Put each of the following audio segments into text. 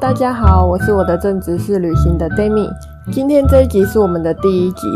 大家好，我是我的正职是旅行的 Damie。 今天这一集是我们的第一集，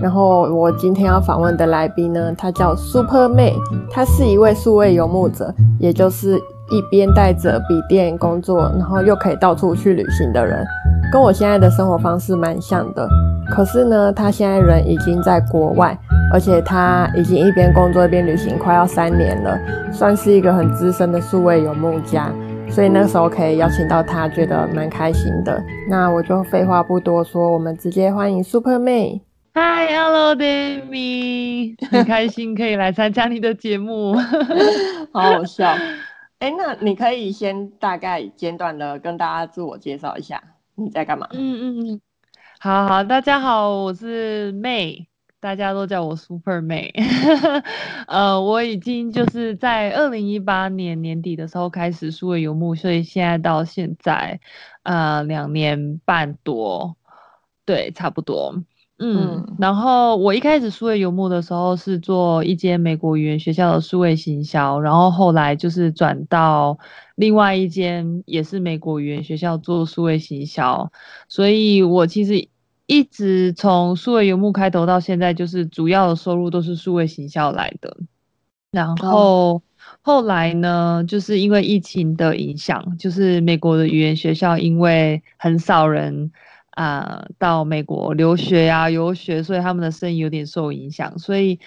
然后我今天要访问的来宾呢，她叫 SuperMei， 她是一位数位游牧者，也就是一边带着笔电工作，然后又可以到处去旅行的人，跟我现在的生活方式蛮像的。可是呢，她现在人已经在国外，而且她已经一边工作一边旅行快要3年了，算是一个很资深的数位游牧家，所以那时候可以邀请到她，觉得蛮开心的。那我就废话不多说，我们直接欢迎 SuperMei。嗨 ，Hello Demi， 很开心可以来参加你的节目，好好笑。那你可以先大概简短的跟大家自我介绍一下，你在干嘛？好好，大家好，我是妹，大家都叫我 SuperMei。 我已经就是在2018年年底的时候开始数位游牧，所以现在到现在2年半多，对，差不多。然后我一开始数位游牧的时候是做一间美国语言学校的数位行销，然后后来就是转到另外一间也是美国语言学校做数位行销，所以我其实一直从数位游牧开头到现在，就是主要的收入都是数位行销来的。然后后来呢，就是因为疫情的影响，就是美国的语言学校因为很少人到美国留学游学，所以他们的生意有点受影响，所以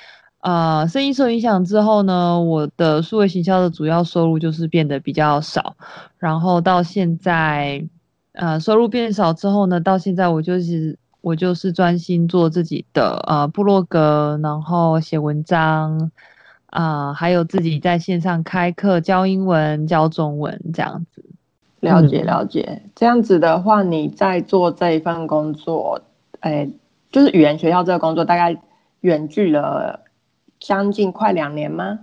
生意受影响之后呢，我的数位行销的主要收入就是变得比较少，然后到现在收入变少之后呢，到现在我就是专心做自己的部落格，然后写文章还有自己在线上开课，教英文教中文这样子。了解了解，这样子的话，你在做这一份工作，就是语言学校这个工作，大概远距了将近快2年吗？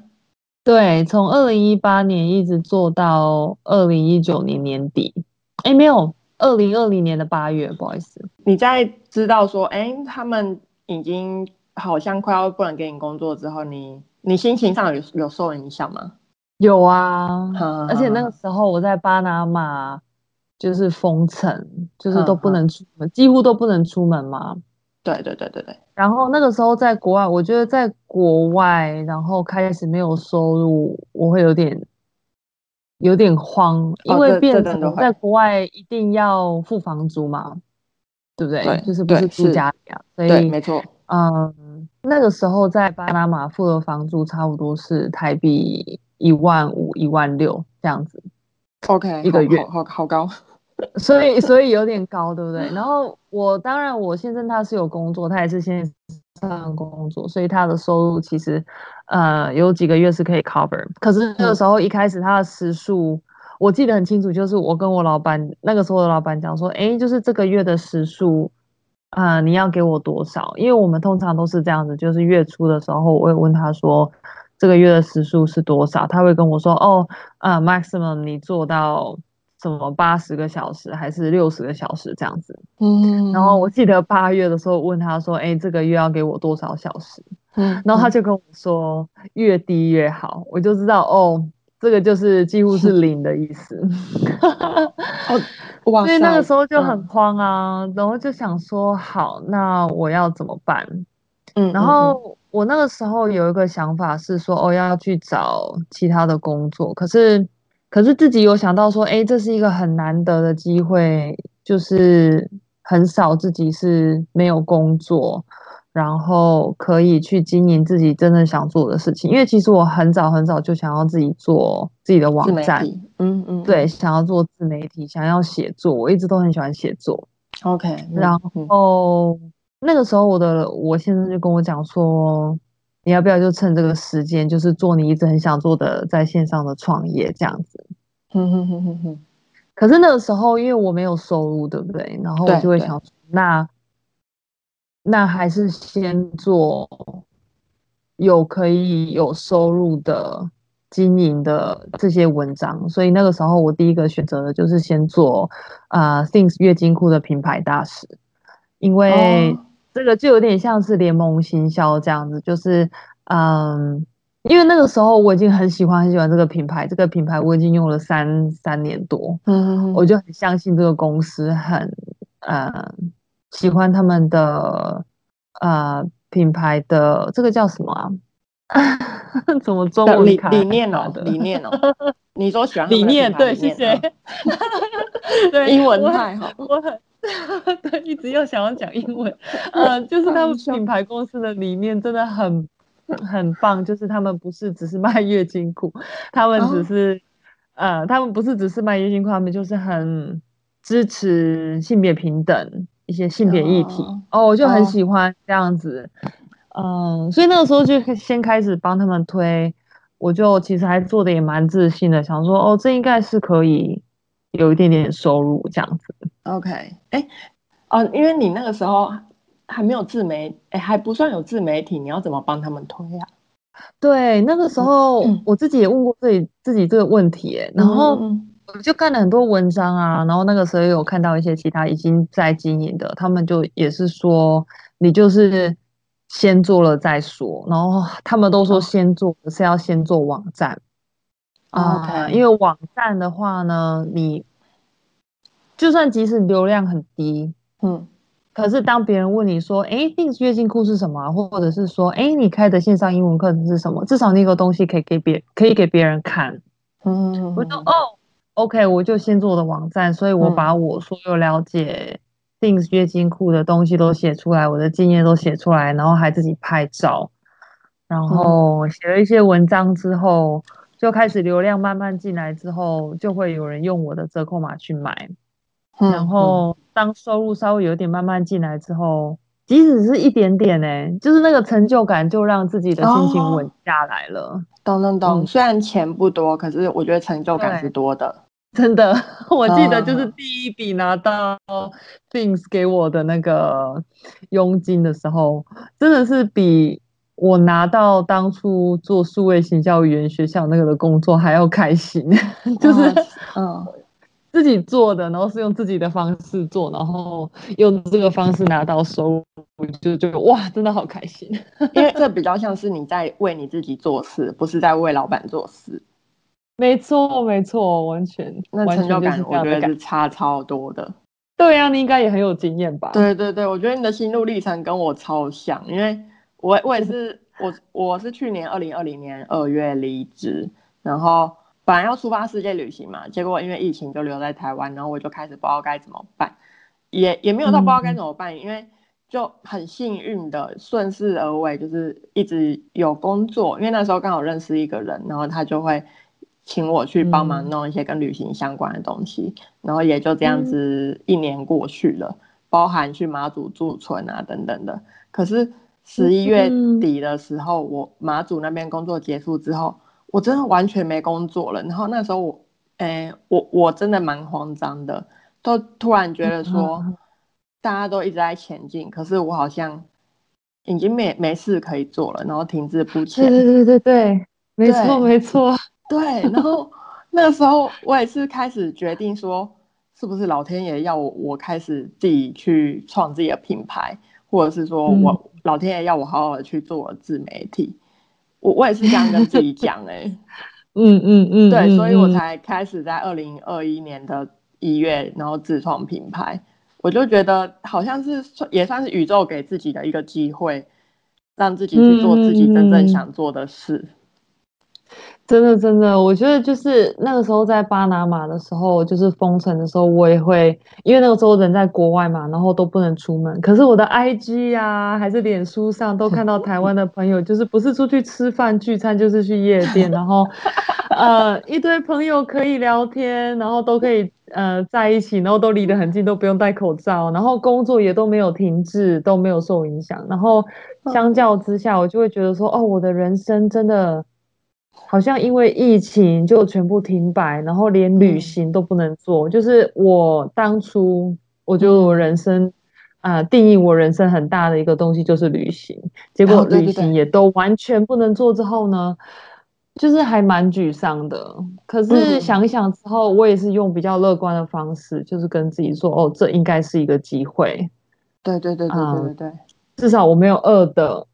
对，从2018年一直做到2019年年底，没有，2020年的8月，不好意思。你在知道说，他们已经好像快要不能给你工作之后，你心情上有受影响吗？有啊，而且那个时候我在巴拿马就是封城，就是都不能出门，几乎都不能出门嘛。对。然后那个时候在国外，我觉得在国外，然后开始没有收入，我会有点慌，因为变成在国外一定要付房租嘛，对不对？对，就是不是住家里啊，所以对，没错。那个时候在巴拿马付的房租差不多是台币15,000、16,000这样子 ，OK， 一个月，好高，所以有点高，对不对？然后当然我先生他是有工作，他也是线上工作，所以他的收入其实有几个月是可以 cover。可是那个时候一开始他的时数，我记得很清楚，就是我跟我老板那个时候的老板讲说，就是这个月的时数，你要给我多少？因为我们通常都是这样子，就是月初的时候我会问他说，这个月的时数是多少？他会跟我说，maximum 你做到什么80个小时还是60个小时这样子。然后我记得8月的时候问他说，这个月要给我多少小时？然后他就跟我说，越低越好。我就知道这个就是几乎是0的意思。哇塞，所以那个时候就很慌啊，然后就想说，好，那我要怎么办？然后我那个时候有一个想法是说，要去找其他的工作，可是自己有想到说，这是一个很难得的机会，就是很少自己是没有工作，然后可以去经营自己真的想做的事情。因为其实我很早就想要自己做自己的网站，对，想要做自媒体，想要写作，我一直都很喜欢写作。OK， 然后那个时候我先生就跟我讲说，你要不要就趁这个时间，就是做你一直很想做的在线上的创业这样子。可是那个时候因为我没有收入，对不对？然后我就会想说，那还是先做可以有收入的经营的这些文章。所以那个时候我第一个选择的就是先做Things 月经裤的品牌大使，因为这个就有点像是联盟行销这样子，就是因为那个时候我已经很喜欢这个品牌，这个品牌我已经用了三年多，嗯，我就很相信这个公司，很喜欢他们的品牌的这个叫什么啊？怎么中文卡理念哦你说喜欢理念，对，谢谢。对，英文太好，我对，一直又想要讲英文。就是他们品牌公司的理念真的很棒，就是他们不是只是卖月经裤，他们只是、他们不是只是卖月经裤，他们就是很支持性别平等，一些性别议题。哦，我就很喜欢这样子。所以那个时候就先开始帮他们推，我就其实还做的也蛮自信的，想说哦，这应该是可以有一点点收入这样子。OK， 因为你那个时候还没有自媒，还不算有自媒体，你要怎么帮他们推啊？对，那个时候我自己也问过自己这个问题，然后我就看了很多文章啊，然后那个时候有看到一些其他已经在经营的，他们就也是说你就是。先做了再说，然后他们都说先做是要先做网站啊、因为网站的话呢，你就算即使流量很低，可是当别人问你说，Things 月经库是什么、或者是说，你开的线上英文课是什么？至少那个东西可以给别人看。我就OK， 我就先做我的网站，所以我把我所有了解。Things 月经裤的东西都写出来，我的经验都写出来，然后还自己拍照，然后写了一些文章之后，就开始流量慢慢进来之后，就会有人用我的折扣码去买，然后当收入稍微有点慢慢进来之后，即使是一点点就是那个成就感就让自己的心情稳下来了。懂，虽然钱不多，可是我觉得成就感是多的。真的，我记得就是第一笔拿到 Things 给我的那个佣金的时候，真的是比我拿到当初做数位行销语言学校那个的工作还要开心，就是自己做的，然后是用自己的方式做，然后用这个方式拿到收入，就哇，真的好开心，因为这比较像是你在为你自己做事，不是在为老板做事。没错，完全成就感我觉得是差超多的。对啊，你应该也很有经验吧？对，我觉得你的心路历程跟我超像，因为我也是我是去年2020年2月离职，然后本来要出发世界旅行嘛，结果因为疫情就留在台湾，然后我就开始不知道该怎么办，也没有到不知道该怎么办，因为就很幸运的顺势而为，就是一直有工作，因为那时候刚好认识一个人，然后他就会。请我去帮忙弄一些跟旅行相关的东西，然后也就这样子1年过去了，包含去马祖驻村啊等等的。可是11月底的时候，我马祖那边工作结束之后，我真的完全没工作了。然后那时候我真的蛮慌张的，都突然觉得说，大家都一直在前进，可是我好像已经没事可以做了，然后停滞不前。对，没错。对，然后那个时候我也是开始决定说，是不是老天爷要我开始自己去创自己的品牌，或者是说我老天爷要我好好的去做我自媒体，我也是这样跟自己讲对，所以我才开始在2021年1月，然后自创品牌，我就觉得好像是也算是宇宙给自己的一个机会，让自己去做自己真正想做的事。真的，我觉得就是那个时候在巴拿马的时候，就是封城的时候，我也会因为那个时候人在国外嘛，然后都不能出门。可是我的 IG 啊，还是脸书上都看到台湾的朋友，就是不是出去吃饭聚餐，就是去夜店，然后一堆朋友可以聊天，然后都可以在一起，然后都离得很近，都不用戴口罩，然后工作也都没有停滞，都没有受影响。然后相较之下，我就会觉得说，哦，我的人生真的。好像因为疫情就全部停摆，然后连旅行都不能做。就是我当初，我觉得我人生，定义我人生很大的一个东西就是旅行。结果旅行也都完全不能做之后呢，就是还蛮沮丧的。可是想一想之后，我也是用比较乐观的方式，就是跟自己说，哦，这应该是一个机会。对，至少我没有饿的。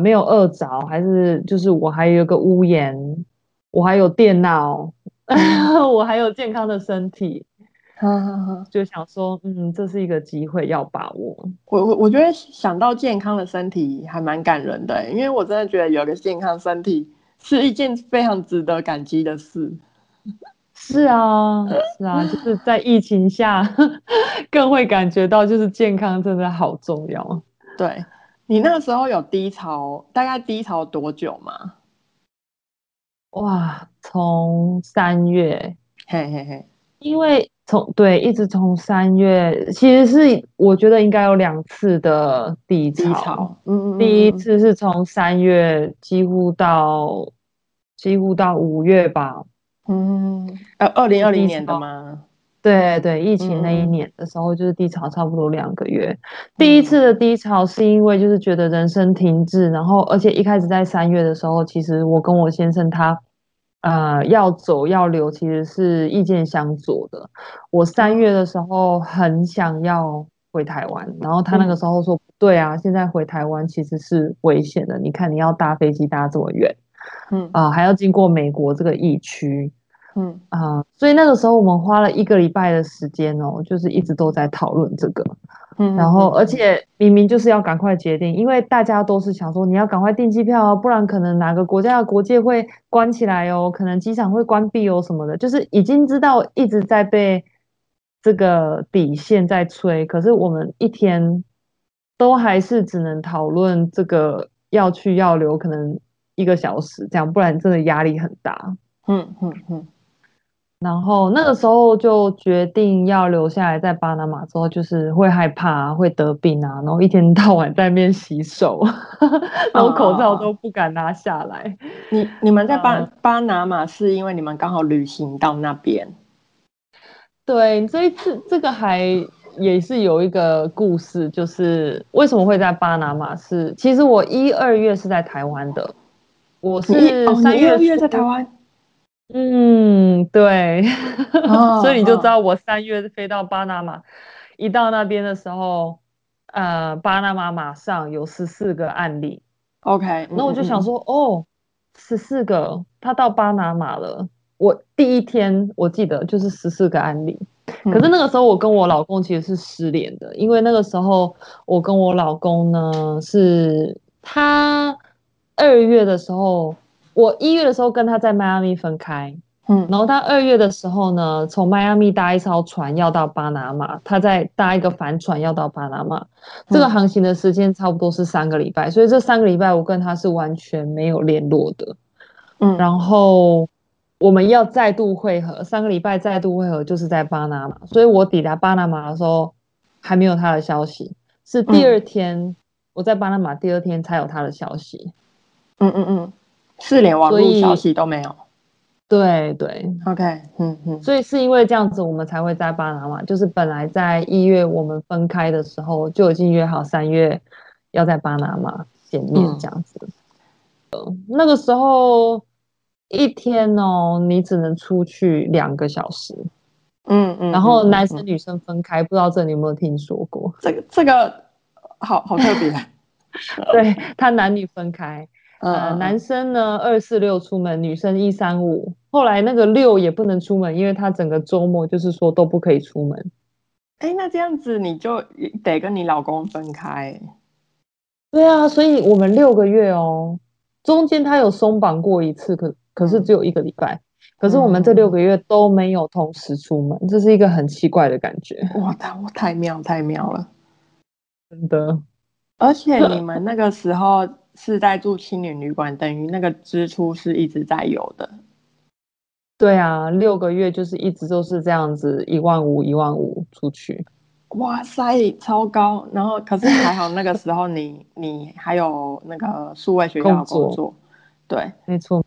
没有饿着，还是就是我还有个屋檐，我还有电脑我还有健康的身体就想说这是一个机会要把握。我觉得想到健康的身体还蛮感人的、欸、因为我真的觉得有个健康身体是一件非常值得感激的事。是啊是啊，就是在疫情下更会感觉到就是健康真的好重要。对，你那时候有低潮，大概低潮多久吗？哇，从3月，嘿嘿嘿，因为对，一直从3月，其实是我觉得应该有2次的低潮，第一次是从3月几乎到5月吧，2020年的吗？对对，疫情那一年的时候就是低潮差不多2个月、第一次的低潮是因为就是觉得人生停滞，然后而且一开始在3月的时候，其实我跟我先生他要走要留其实是意见相左的。我3月的时候很想要回台湾，然后他那个时候说、对啊，现在回台湾其实是危险的，你看你要搭飞机搭这么远，还要经过美国这个疫区，所以那个时候我们花了1个礼拜的时间哦，就是一直都在讨论这个，然后而且明明就是要赶快决定，因为大家都是想说你要赶快订机票哦，不然可能哪个国家的国界会关起来哦，可能机场会关闭哦什么的，就是已经知道一直在被这个底线在催，可是我们一天都还是只能讨论这个要去要留可能1个小时这样，不然真的压力很大。然后那个时候就决定要留下来，在巴拿马之后就是会害怕啊，会得病啊，然后一天到晚在那边洗手然后口罩都不敢拿下来。你们在巴拿马是因为你们刚好旅行到那边？对，这一次这个还也是有一个故事，就是为什么会在巴拿马，是其实我1、2月是在台湾的，我是3月、2月在台湾。对所以你就知道我3月飞到巴拿马，一到那边的时候巴拿马马上有14个案例。OK， 那我就想说14个他到巴拿马了，我第一天我记得就是14个案例。可是那个时候我跟我老公其实是失联的，因为那个时候我跟我老公呢，是他2月的时候，我1月的时候跟他在迈阿密分开，然后他2月的时候呢，从迈阿密搭一艘船要到巴拿马，他再搭一个帆船要到巴拿马，这个航行的时间差不多是3个礼拜，所以这3个礼拜我跟他是完全没有联络的。然后我们要再度会合，3个礼拜再度会合就是在巴拿马，所以我抵达巴拿马的时候还没有他的消息，是第二天、我在巴拿马第二天才有他的消息。是连网络消息都没有。对对 ，OK， 所以是因为这样子，我们才会在巴拿马。就是本来在1月我们分开的时候就已经约好3月要在巴拿马见面，这样子。那个时候一天哦，你只能出去2个小时。然后男生女生分开，不知道这你有没有听说过？这个好特别。对，他男女分开。男生呢246出门，女生135。后来那个6也不能出门，因为他整个周末就是说都不可以出门。那这样子你就得跟你老公分开。对啊，所以我们6个月哦，中间他有松绑过一次，可是只有1个礼拜。可是我们这6个月都没有同时出门，这是一个很奇怪的感觉。哇，太妙了，真的。而且你们那个时候是在住青年旅馆，等于那个支出是一直在有的。对啊，6个月就是一直都是这样子，15000、15000出去。哇塞，超高！然后可是还好那个时候你还有那个数位学校的工作，对，没错。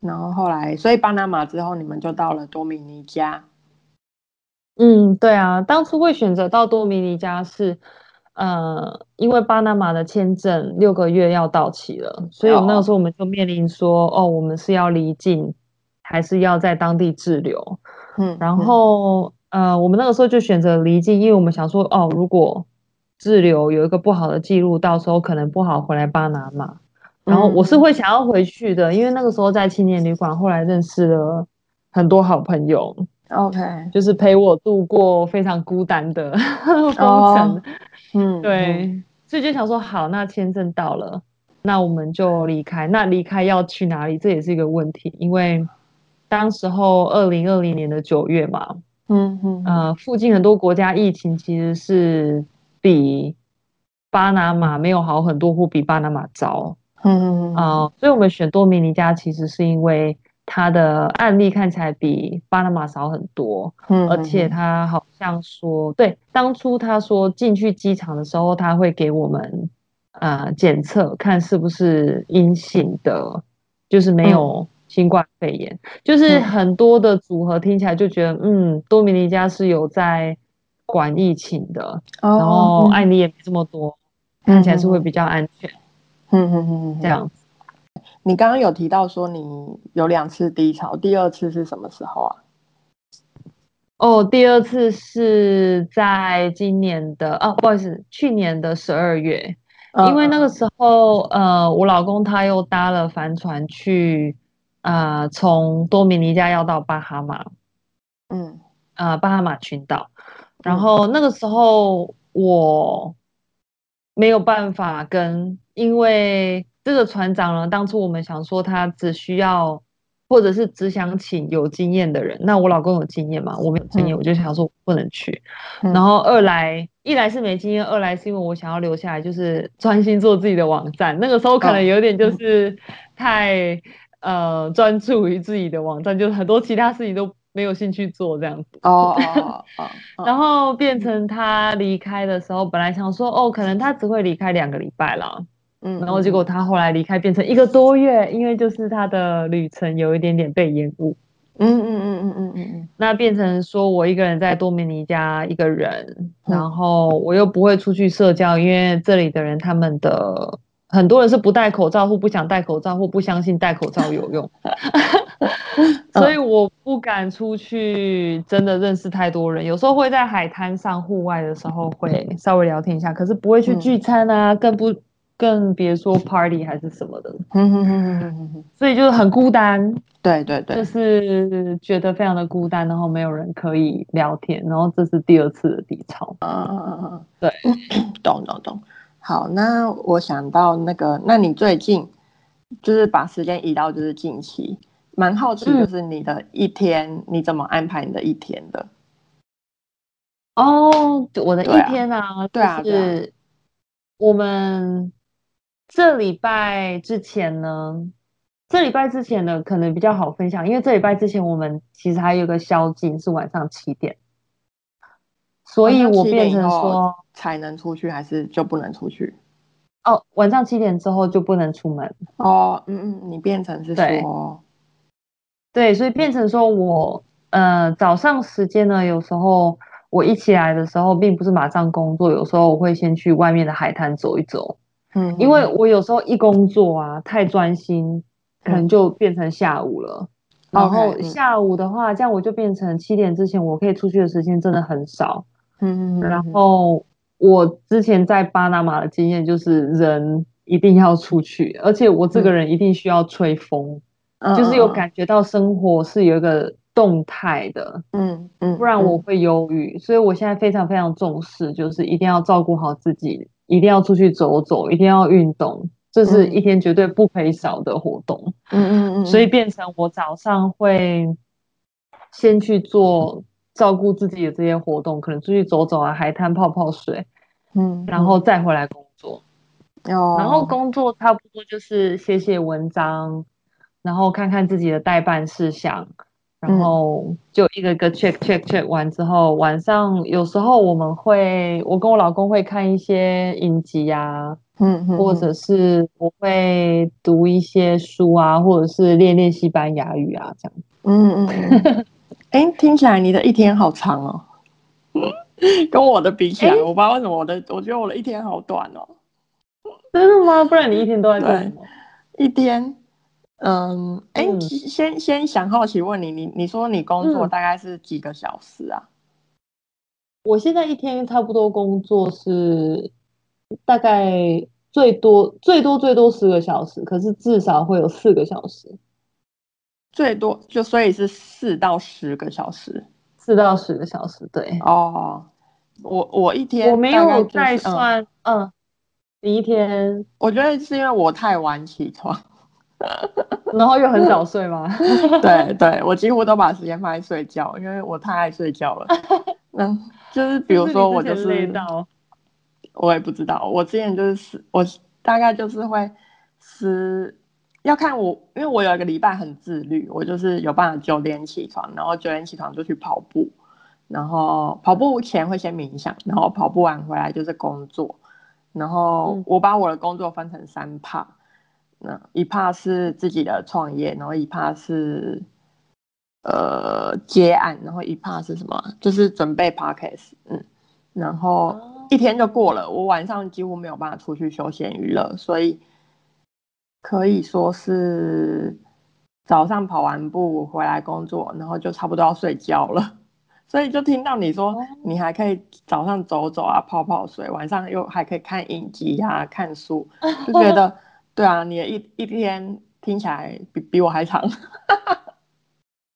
然后后来，所以巴拿马之后你们就到了多米尼加。对啊，当初会选择到多米尼加是。因为巴拿马的签证6个月要到期了，所以那个时候我们就面临说，我们是要离境，还是要在当地滞留？然后我们那个时候就选择离境，因为我们想说，如果滞留有一个不好的记录，到时候可能不好回来巴拿马。然后我是会想要回去的，因为那个时候在青年旅馆，后来认识了很多好朋友。OK， 就是陪我度过非常孤单的封城。嗯，对，所以就想说，好，那签证到了，那我们就离开。那离开要去哪里？这也是一个问题，因为当时候2020年9月嘛，附近很多国家疫情其实是比巴拿马没有好很多，或比巴拿马糟。所以我们选多米尼加其实是因为它的案例看起来比巴拿马少很多，而且他好像说，对，当初他说进去机场的时候，他会给我们检测看是不是阴性的，就是没有新冠肺炎，就是很多的组合听起来就觉得，多米尼加是有在管疫情的，然后案例也没这么多，看起来是会比较安全。这样子。你刚刚有提到说你有2次低潮，第二次是什么时候啊？第二次是在去年的12月，因为那个时候我老公他又搭了帆船去从多米尼加要到巴哈马，巴哈马群岛，然后那个时候我没有办法因为这个船长呢，当初我们想说他只需要，或者是只想请有经验的人。那我老公有经验嘛，我没有经验，我就想说我不能去。然后一来是没经验，二来是因为我想要留下来，就是专心做自己的网站。那个时候可能有点就是太专注于自己的网站，就是很多其他事情都没有兴趣做这样子。然后变成他离开的时候，本来想说可能他只会离开2个礼拜啦。然后结果他后来离开变成1个多月，因为就是他的旅程有一点点被延误。那变成说我一个人在多米尼加一个人，然后我又不会出去社交，因为这里的人他们的很多人是不戴口罩，或不想戴口罩，或不相信戴口罩有用。所以我不敢出去真的认识太多人，有时候会在海滩上户外的时候会稍微聊天一下，可是不会去聚餐啊，更别说 party 还是什么的。所以就是很孤单。对对对，就是觉得非常的孤单，然后没有人可以聊天，然后这是第二次的低潮。对，懂。好，那我想到那你最近就是把时间移到就是近期，蛮好奇就是你的一天，你怎么安排你的一天的？我的一天啊，就是我们这礼拜之前呢可能比较好分享，因为这礼拜之前我们其实还有一个宵禁是晚上7点，所以我变成说才能出去还是就不能出去？晚上7点之后就不能出门。你变成是说对，所以变成说我早上时间呢，有时候我一起来的时候并不是马上工作，有时候我会先去外面的海滩走一走。因为我有时候一工作啊太专心，可能就变成下午了。然后下午的话，这样我就变成7点之前我可以出去的时间真的很少。然后我之前在巴拿马的经验就是人一定要出去，而且我这个人一定需要吹风，就是有感觉到生活是有一个动态的，不然我会忧郁。所以我现在非常非常重视，就是一定要照顾好自己，一定要出去走走，一定要运动，这是一天绝对不可以少的活动。所以变成我早上会先去做照顾自己的这些活动，可能出去走走啊，海滩泡泡水，然后再回来工作。然后工作差不多就是写写文章，然后看看自己的待办事项。然后就一个个 check 完之后，晚上有时候我跟我老公会看一些影集啊，或者是我会读一些书啊，或者是练练西班牙语啊，这样。听起来你的一天好长哦，跟我的比起来，我不知道为什么我觉得我的一天好短哦。真的吗？不然你一天都在做什么？一天。先想好奇问你，你说你工作大概是几个小时啊？我现在一天差不多工作是大概最多10个小时，可是至少会有4个小时，最多就所以是4到10个小时，4到10个小时，对。哦，我一天、就是、我没有在算，你一天？我觉得是因为我太晚起床，然后又很早睡吗？对对，我几乎都把时间放在睡觉，因为我太爱睡觉了。就是比如说我就是累到，我也不知道，我之前就是我大概就是会要看我，因为我有一个礼拜很自律，我就是有办法9点起床，然后9点起床就去跑步，然后跑步前会先冥想，然后跑步完回来就是工作，然后我把我的工作分成3part，那一 part 是自己的创业，然后一 part 是接案，然后一 part 是什么？就是准备 podcast，然后一天就过了，我晚上几乎没有办法出去休闲娱乐，所以可以说是早上跑完步回来工作，然后就差不多要睡觉了。所以就听到你说你还可以早上走走啊，泡泡水，晚上又还可以看影集啊，看书，就觉得对啊，你的一天听起来比我还长。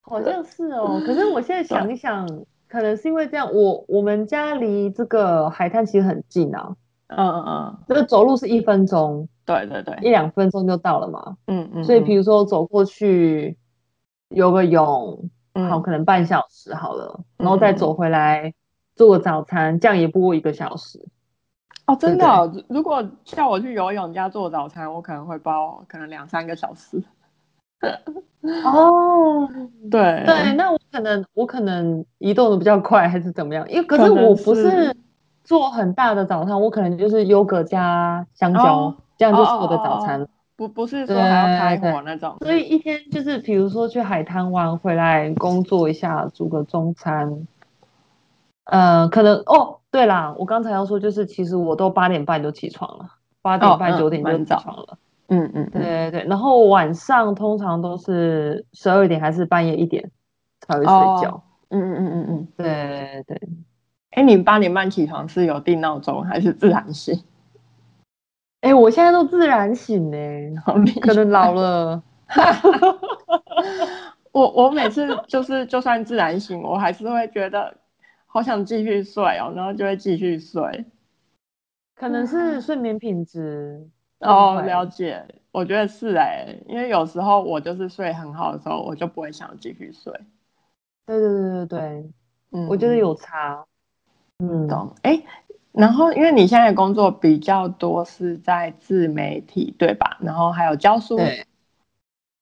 好像是哦。可是我现在想一想，可能是因为这样，我们家离这个海滩其实很近啊，这个走路是1分钟，对对对，1-2分钟就到了嘛。所以比如说走过去游个泳，好，可能半小时好了，然后再走回来做个早餐，这样也不过1个小时。哦，真的哦？对对，如果叫我去游泳加做早餐，我可能会包可能2-3个小时。哦，对对，那我可能移动的比较快，还是怎么样？因为可是我不是做很大的早餐，我可能就是优格加香蕉。哦，这样就是我的早餐。不是说还要开火那种。所以一天就是比如说去海滩玩回来工作一下，煮个中餐。可能哦，对啦，我刚才要说就是其实我都8点半就起床了，8点半9点就起床了。对对。然后晚上通常都是12点还是半夜1点才会睡觉。对对。你8点半起床是有定闹钟还是自然醒？我现在都自然醒可能老了。我每次就是就算自然醒，我还是会觉得好想继续睡哦，然后就会继续睡。可能是睡眠品质。了解，我觉得是因为有时候我就是睡很好的时候，我就不会想继续睡。对对对对对，我觉得有差。懂。然后因为你现在的工作比较多是在自媒体对吧，然后还有教书。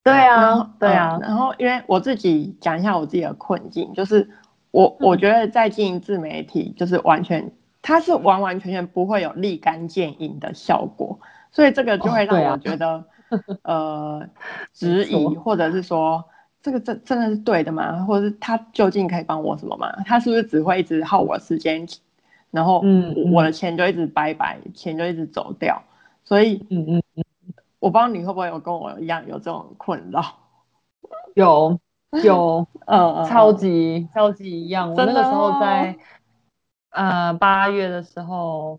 对啊。然后因为我自己讲一下我自己的困境，就是我觉得在经营自媒体就是它是完完全全不会有立竿见影的效果，所以这个就会让我觉得质疑，或者是说这个真的是对的吗，或者是它究竟可以帮我什么吗，它是不是只会一直耗我时间，然后我的钱就一直拜拜，钱就一直走掉。所以我不知道你会不会有跟我一样有这种困扰。有超级一样。我那个时候在8月的时候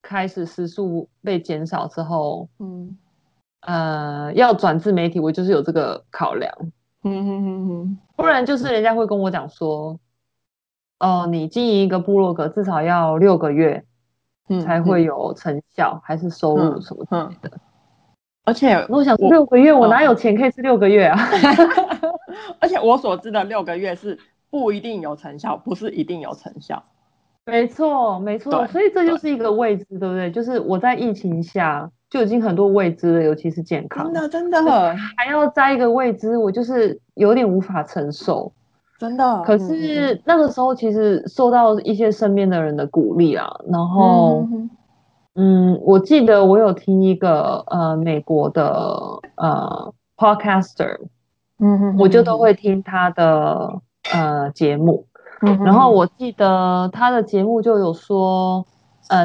开始时数被减少之后，要转自媒体，我就是有这个考量。不然就是人家会跟我讲说，你经营一个部落格至少要6个月才会有成效，还是收入什么之类的。而且我想6个月我哪有钱可以吃6个月啊？而且我所知的6个月是不一定有成效，不是一定有成效。没错，所以这就是一个未知，对不对？就是我在疫情下就已经很多未知了，尤其是健康，真的还要再一个未知，我就是有点无法承受。真的。可是那个时候其实受到一些身边的人的鼓励啊，然后我记得我有听一个美国的podcaster，我就都会听他的节目，然后我记得他的节目就有说，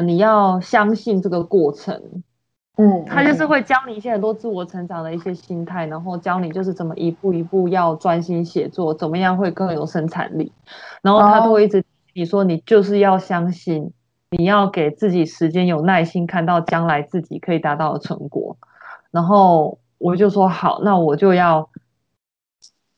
你要相信这个过程，他就是会教你一些很多自我成长的一些心态，然后教你就是怎么一步一步要专心写作，怎么样会更有生产力，然后他都会一直己说你就是要相信，你要给自己时间，有耐心看到将来自己可以达到的成果。然后我就说好，那我就要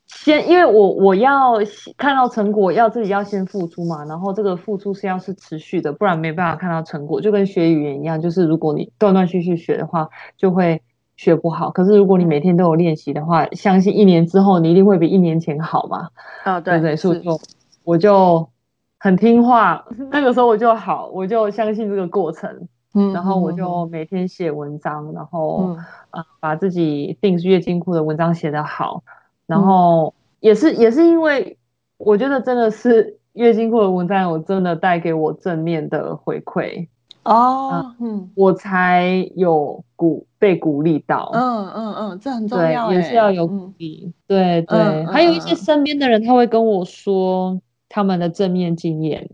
先，因为我要看到成果，要自己要先付出嘛，然后这个付出是要是持续的，不然没办法看到成果。就跟学语言一样，就是如果你断断续续学的话，就会学不好，可是如果你每天都有练习的话，相信一年之后你一定会比一年前好嘛。哦，对，对不对？我就很听话，那个时候我就好，我就相信这个过程。然后我就每天写文章，然后把自己Things月经库的文章写得好，然后也是因为我觉得真的是月经库的文章有真的带给我正面的回馈哦，我才有被鼓励到。这很重要，也是要有鼓励。对对，还有一些身边的人他会跟我说他们的正面经验，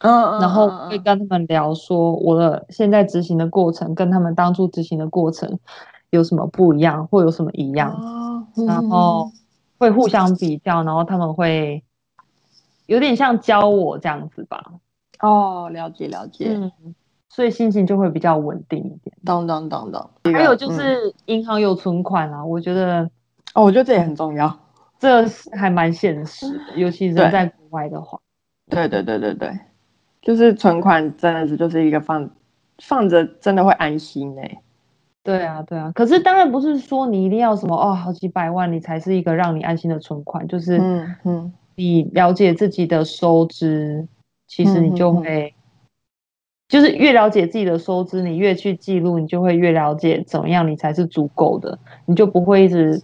然后会跟他们聊说我的现在执行的过程跟他们当初执行的过程有什么不一样或有什么一样，然后会互相比较，然后他们会有点像教我这样子吧。哦，了解了解。所以心情就会比较稳定一点。懂。还有就是银行有存款啊，我觉得哦，我觉得这也很重要，这还蛮现实的，尤其是在国外的话。对，就是存款真的是就是一个放着真的会安心欸。对啊，可是当然不是说你一定要什么哦好几百万你才是一个让你安心的存款，就是你了解自己的收支，其实你就会就是越了解自己的收支，你越去记录，你就会越了解怎么样你才是足够的，你就不会一直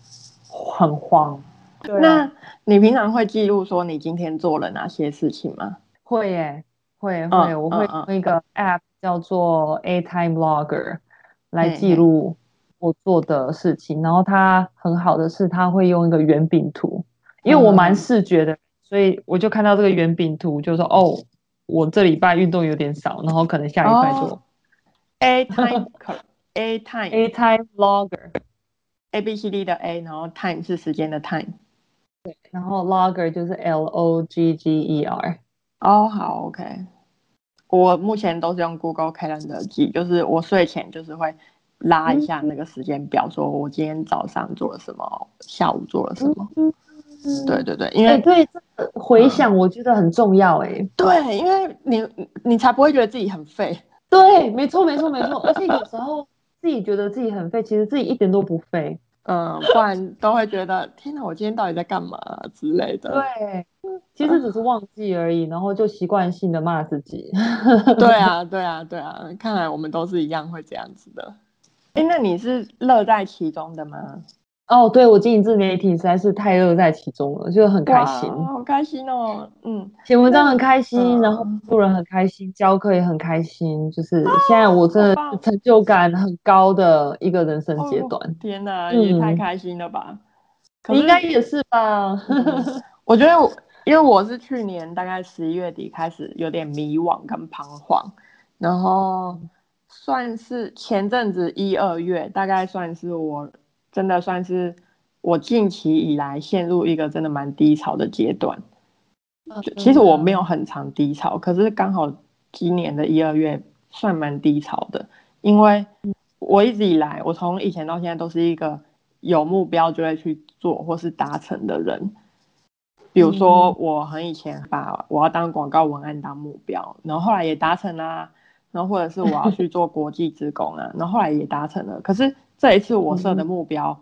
很慌。对啊，那你平常会记录说你今天做了哪些事情吗？会耶，会，我会用一个 app 叫做 ATIMELOGGER 来记录我做的事情，然后它很好的是它会用一个圆饼图，因为我蛮视觉的，所以我就看到这个圆饼图就说哦我这礼拜运动有点少，然后可能下礼拜就ATIMELOGGER ABCD 的 A， 然后 time 是时间的 time， 对，然后 logger 就是 LOGGER。哦，好 OK。 我目前都是用 Google Calendar 记，就是我睡前就是会拉一下那个时间表，说我今天早上做了什么，下午做了什么。对，因为对回想我觉得很重要欸。对，因为你才不会觉得自己很废。对，没错。而且有时候自己觉得自己很废，其实自己一点都不废。不然都会觉得天哪，我今天到底在干嘛之类的。对，其实只是忘记而已，然后就习惯性的骂自己。对啊，看来我们都是一样会这样子的。那你是乐在其中的吗？哦，对，我经营自媒体实在是太乐在其中了，就很开心。好开心哦。写文章很开心，然后做人很开心，教课也很开心，就是现在我真的成就感很高的一个人生阶段。天哪，也太开心了吧。你应该也是吧。我觉得因为我是去年大概11月底开始有点迷惘跟彷徨，然后算是前阵子1、2月大概算是我真的算是我近期以来陷入一个真的蛮低潮的阶段。其实我没有很常低潮，可是刚好今年的1、2月算蛮低潮的，因为我一直以来，我从以前到现在都是一个有目标就会去做或是达成的人。比如说我很以前把我要当广告文案当目标，然后后来也达成啦，然后或者是我要去做国际志工啊，然后后来也达成了，可是这一次我设的目标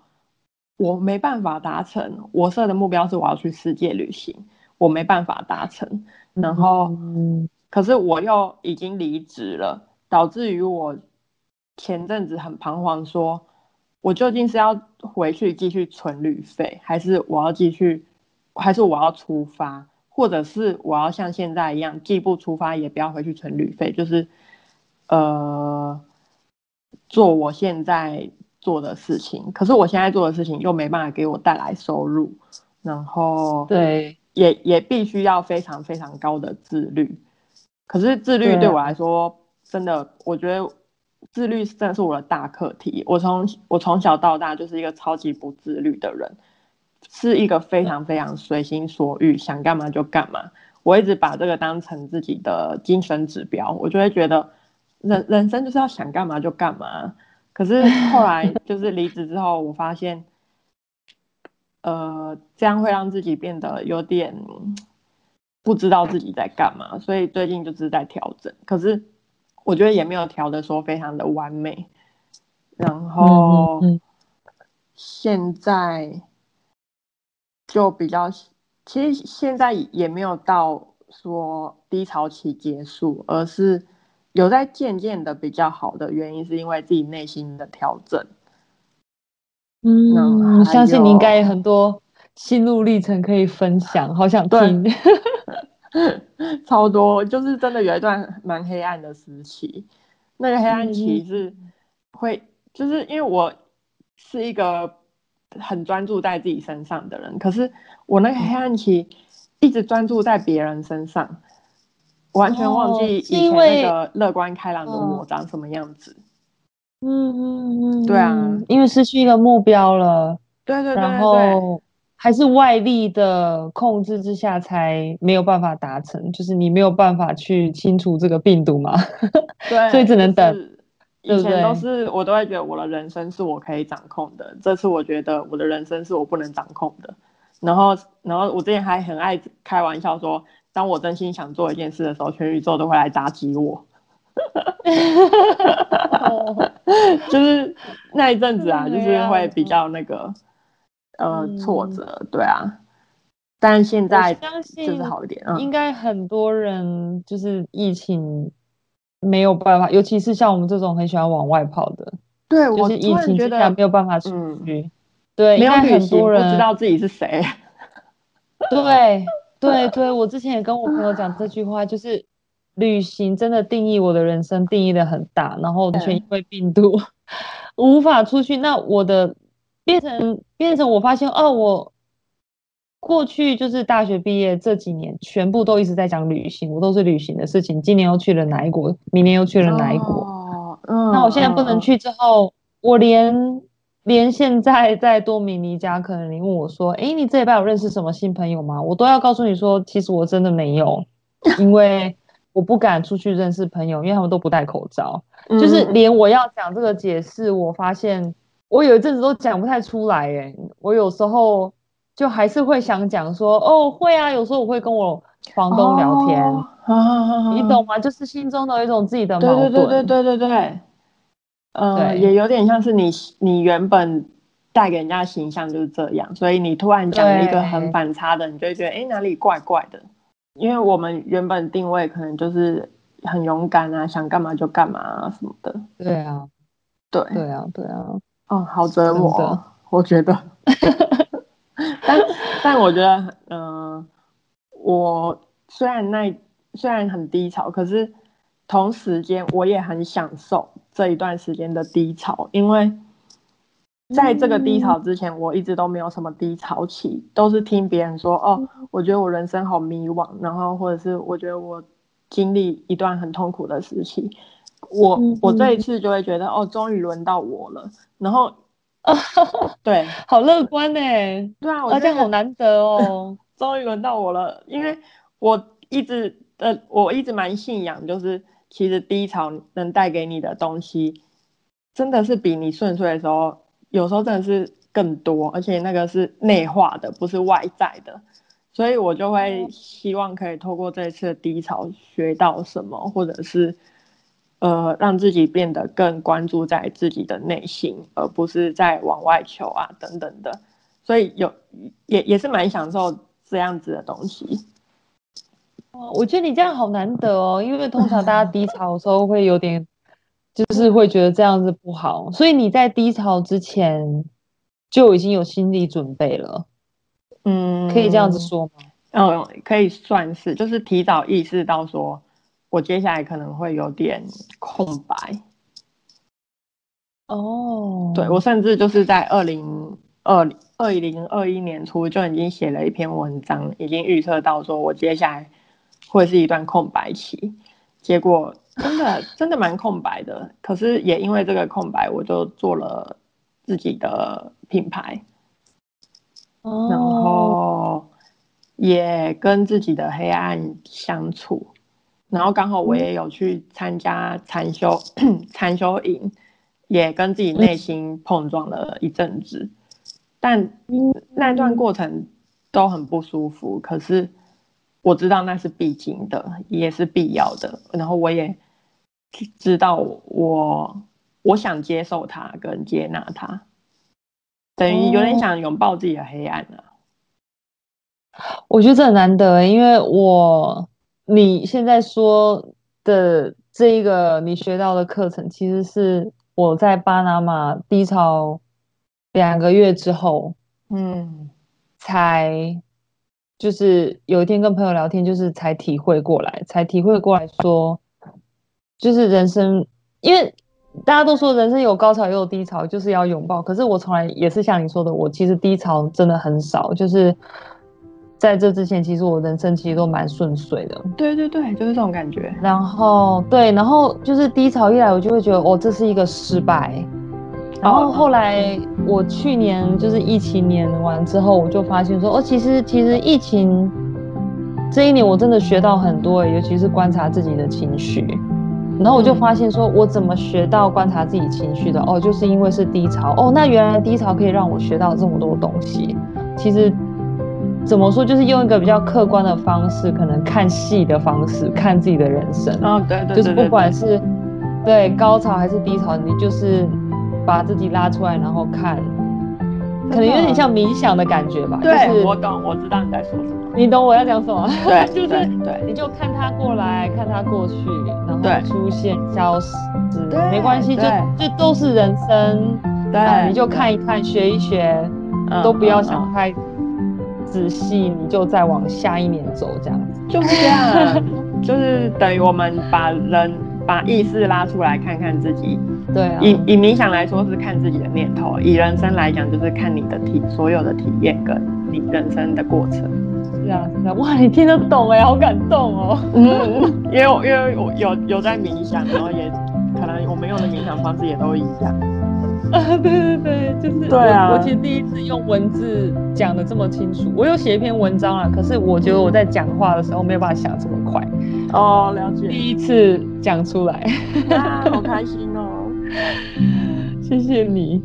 我没办法达成。我设的目标是我要去世界旅行，我没办法达成，然后可是我又已经离职了，导致于我前阵子很彷徨，说我究竟是要回去继续存旅费，还是我要出发，或者是我要像现在一样既不出发也不要回去存旅费，就是做我现在做的事情，可是我现在做的事情又没办法给我带来收入，然后对也必须要非常非常高的自律。可是自律对我来说，真的，我觉得自律真的是我的大课题。我从小到大就是一个超级不自律的人，是一个非常非常随心所欲，想干嘛就干嘛。我一直把这个当成自己的精神指标，我就会觉得人生就是要想干嘛就干嘛。可是后来就是离职之后我发现这样会让自己变得有点不知道自己在干嘛，所以最近就是在调整，可是我觉得也没有调的说非常的完美。然后现在就比较，其实现在也没有到说低潮期结束，而是有在渐渐的比较好的原因是因为自己内心的调整。我相信你应该很多心路历程可以分享，好想听。超多，就是真的有一段蛮黑暗的时期，那个黑暗期是会，就是因为我是一个很专注在自己身上的人，可是我那个黑暗期一直专注在别人身上，完全忘记以前那个乐观开朗的我长什么样子。对啊，因为失去了目标了。对，然后还是外力的控制之下才没有办法达成，就是你没有办法去清除这个病毒嘛。对，所以只能等。就是以前都是我都会觉得我的人生是我可以掌控的，这次我觉得我的人生是我不能掌控的。然后我之前还很爱开玩笑说，当我真心想做一件事的时候，全宇宙都会来打击我。就是那一阵子啊，就是会比较那个挫折，对啊。但现在就是好一点，应该很多人就是疫情没有办法，尤其是像我们这种很喜欢往外跑的，对，就是疫情之下没有办法出去，对，没有旅行，不知道自己是谁。对，我之前也跟我朋友讲这句话，就是旅行真的定义我的人生，定义的很大，然后全因为病毒无法出去，那我的变成我发现我过去就是大学毕业这几年全部都一直在讲旅行，我都是旅行的事情，今年又去了哪一国，明年又去了哪一国，那我现在不能去之后，我连现在在多米尼加，可能你问我说你这礼拜有认识什么新朋友吗，我都要告诉你说其实我真的没有，因为我不敢出去认识朋友，因为他们都不戴口罩，就是连我要讲这个解释，我发现我有一阵子都讲不太出来耶，我有时候就还是会想讲说会啊，有时候我会跟我房东聊天，你懂吗，就是心中的一种自己的矛盾。对，也有点像是你原本带给人家的形象就是这样，所以你突然讲了一个很反差的，你就会觉得哪里怪怪的，因为我们原本定位可能就是很勇敢啊，想干嘛就干嘛啊什么的。对啊，好折磨我觉得。但我觉得我虽然很低潮，可是同时间我也很享受这一段时间的低潮，因为在这个低潮之前，我一直都没有什么低潮期，都是听别人说我觉得我人生好迷惘，然后或者是我觉得我经历一段很痛苦的时期，我这一次就会觉得终于轮到我了，然后对，好乐观欸。对啊，我这样好难得终于轮到我了，因为我一直蛮信仰，就是其实低潮能带给你的东西真的是比你顺遂的时候有时候真的是更多，而且那个是内化的，不是外在的，所以我就会希望可以透过这一次的低潮学到什么，或者是让自己变得更关注在自己的内心，而不是在往外求啊等等的，所以也是蛮享受这样子的东西。我觉得你这样好难得因为通常大家低潮的时候会有点就是会觉得这样子不好，所以你在低潮之前就已经有心理准备了，可以这样子说吗？可以算是，就是提早意识到说我接下来可能会有点空白。对，我甚至就是在2021年初就已经写了一篇文章，已经预测到说我接下来会是一段空白期，结果真的蛮空白的，可是也因为这个空白我就做了自己的品牌，然后也跟自己的黑暗相处。然后刚好我也有去参加禅修营，也跟自己内心碰撞了一阵子，但那段过程都很不舒服，可是我知道那是必经的，也是必要的，然后我也知道我想接受它跟接纳它，等于有点想拥抱自己的黑暗了。我觉得这很难得，因为你现在说的这一个你学到的课程，其实是我在巴拿马低潮2个月之后，才就是有一天跟朋友聊天，就是才体会过来说，就是人生，因为大家都说人生有高潮也有低潮，就是要拥抱。可是我从来也是像你说的，我其实低潮真的很少，就是。在这之前，其实我人生其实都蛮顺遂的。对对对，就是这种感觉。然后对，然后就是低潮一来，我就会觉得这是一个失败。然后后来我去年就是20年完之后，我就发现说，其实疫情这一年我真的学到很多，尤其是观察自己的情绪。然后我就发现说，我怎么学到观察自己情绪的？就是因为是低潮。那原来低潮可以让我学到这么多东西。其实。怎么说？就是用一个比较客观的方式，可能看戏的方式，看自己的人生。对，就是不管是对高潮还是低潮，你就是把自己拉出来，然后看，可能有点像冥想的感觉吧。对，就是、我懂，我知道你在说什么。你懂我要讲什么？对，就是对，你就看它过来，看它过去，然后出现、消失，没关系，就都是人生。对，你就看一看，学一学，都不要想太。仔细，你就再往下一年走，这样子就是这样，就是等于我们把意识拉出来，看看自己。对、啊，以冥想来说是看自己的念头，以人生来讲就是看你的所有的体验跟你人生的过程。是啊，哇，你听得懂哎，好感动哦。因为我有在冥想，然后也可能我们用的冥想方式也都一样。对，就是对、啊、我其实第一次用文字讲得这么清楚，我有写一篇文章啦，可是我觉得我在讲话的时候没有办法想这么快。了解。第一次讲出来，好开心哦！谢谢你。